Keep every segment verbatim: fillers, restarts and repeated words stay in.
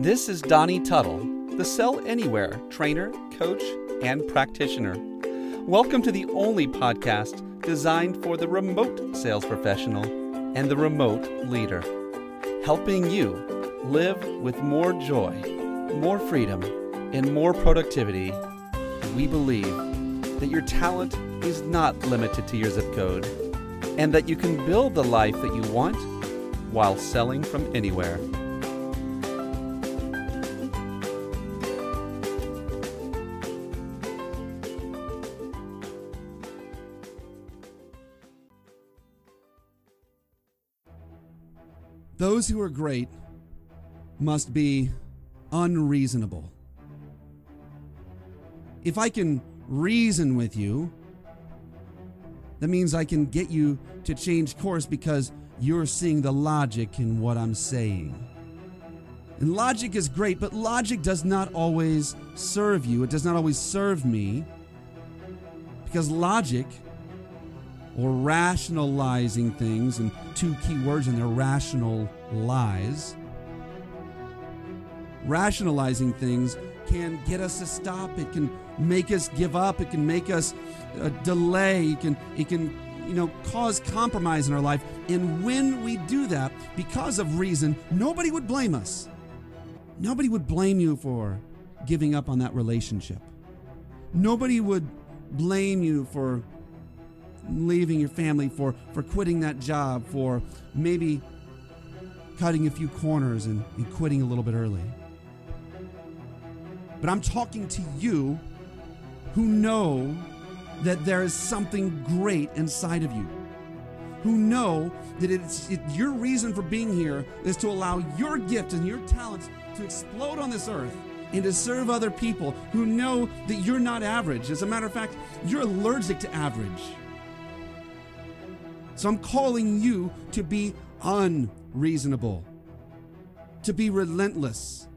This is Donnie Tuttle, the Sell Anywhere trainer, coach, and practitioner. Welcome to the only podcast designed for the remote sales professional and the remote leader, helping you live with more joy, more freedom, and more productivity. We believe that your talent is not limited to your zip code and that you can build the life that you want while selling from anywhere. Those who are great must be unreasonable. If I can reason with you, that means I can get you to change course because you're seeing the logic in what I'm saying. And logic is great, but logic does not always serve you. It does not always serve me, because logic, or rationalizing things, and two key words in there, rational lies. Rationalizing things can get us to stop. It can make us give up. It can make us uh, delay. It can, it can, you know, cause compromise in our life. And when we do that, because of reason, nobody would blame us. Nobody would blame you for giving up on that relationship. Nobody would blame you for leaving your family, for for quitting that job, for maybe cutting a few corners and, and quitting a little bit early. But I'm talking to you who know that there is something great inside of you, who know that it's it, your reason for being here is to allow your gift and your talents to explode on this earth and to serve other people, who know that you're not average. As a matter of fact, you're allergic to average. So I'm calling you to be unreasonable, to be relentless,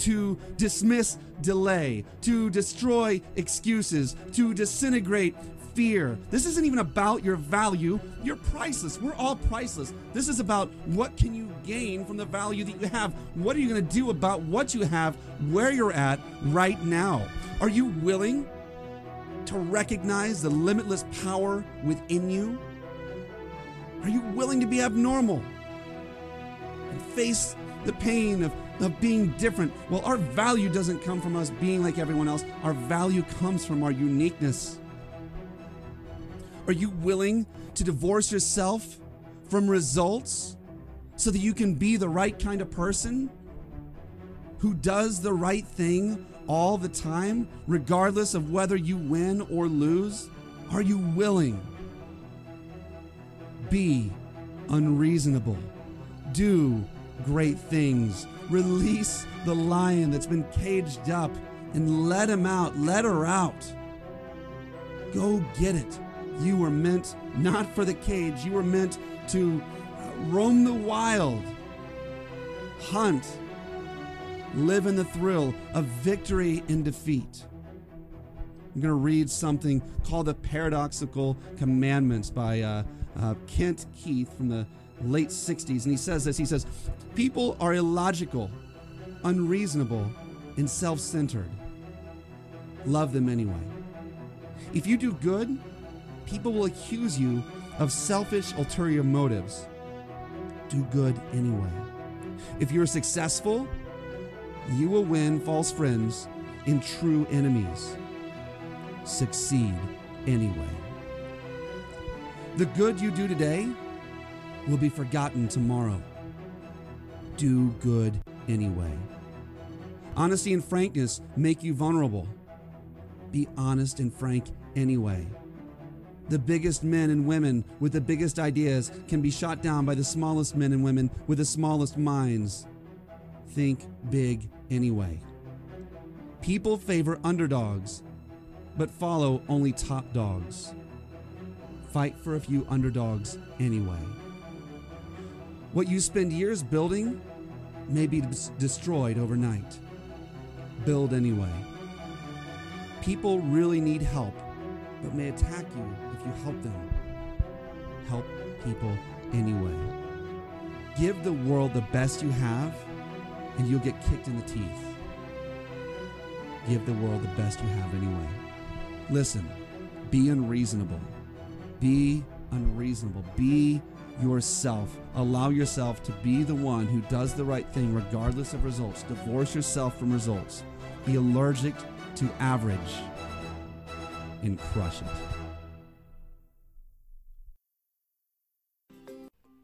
to dismiss delay, to destroy excuses, to disintegrate fear. This isn't even about your value. You're priceless. We're all priceless. This is about, what can you gain from the value that you have? What are you going to do about what you have, where you're at right now? Are you willing to recognize the limitless power within you? Are you willing to be abnormal and face the pain of, of being different? Well, our value doesn't come from us being like everyone else. Our value comes from our uniqueness. Are you willing to divorce yourself from results so that you can be the right kind of person who does the right thing all the time, regardless of whether you win or lose? Are you willing? Be unreasonable. Do great things. Release the lion that's been caged up and let him out. Let her out. Go get it. You were meant not for the cage. You were meant to roam the wild, hunt, live in the thrill of victory and defeat. I'm going to read something called The Paradoxical Commandments by uh, uh, Kent Keith from the late sixties. And he says this, he says, people are illogical, unreasonable, and self-centered. Love them anyway. If you do good, people will accuse you of selfish, ulterior motives. Do good anyway. If you're successful, you will win false friends and true enemies. Succeed anyway. The good you do today will be forgotten tomorrow. Do good anyway. Honesty and frankness make you vulnerable. Be honest and frank anyway. The biggest men and women with the biggest ideas can be shot down by the smallest men and women with the smallest minds. Think big anyway. People favor underdogs, but follow only top dogs. Fight for a few underdogs anyway. What you spend years building may be destroyed overnight. Build anyway. People really need help, but may attack you if you help them. Help people anyway. Give the world the best you have and you'll get kicked in the teeth. Give the world the best you have anyway. Listen, be unreasonable. Be unreasonable. Be yourself. Allow yourself to be the one who does the right thing regardless of results. Divorce yourself from results. Be allergic to average and crush it.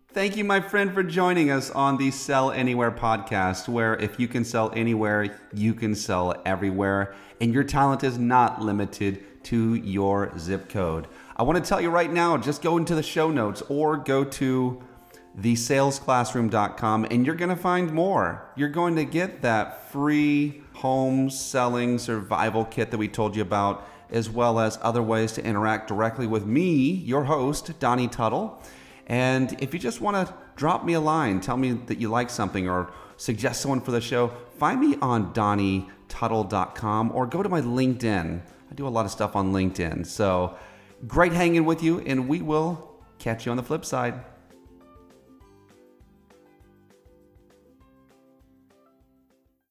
Thank you, my friend, for joining us on the Sell Anywhere podcast, where if you can sell anywhere, you can sell everywhere, and your talent is not limited to your zip code. I want to tell you right now, just go into the show notes or go to the sales classroom dot com and you're going to find more. You're going to get that free home selling survival kit that we told you about, as well as other ways to interact directly with me, your host, Donnie Tuttle. And if you just want to drop me a line, tell me that you like something or suggest someone for the show, find me on Donnie Tuttle dot com or go to my LinkedIn. I do a lot of stuff on LinkedIn. So great hanging with you, and we will catch you on the flip side.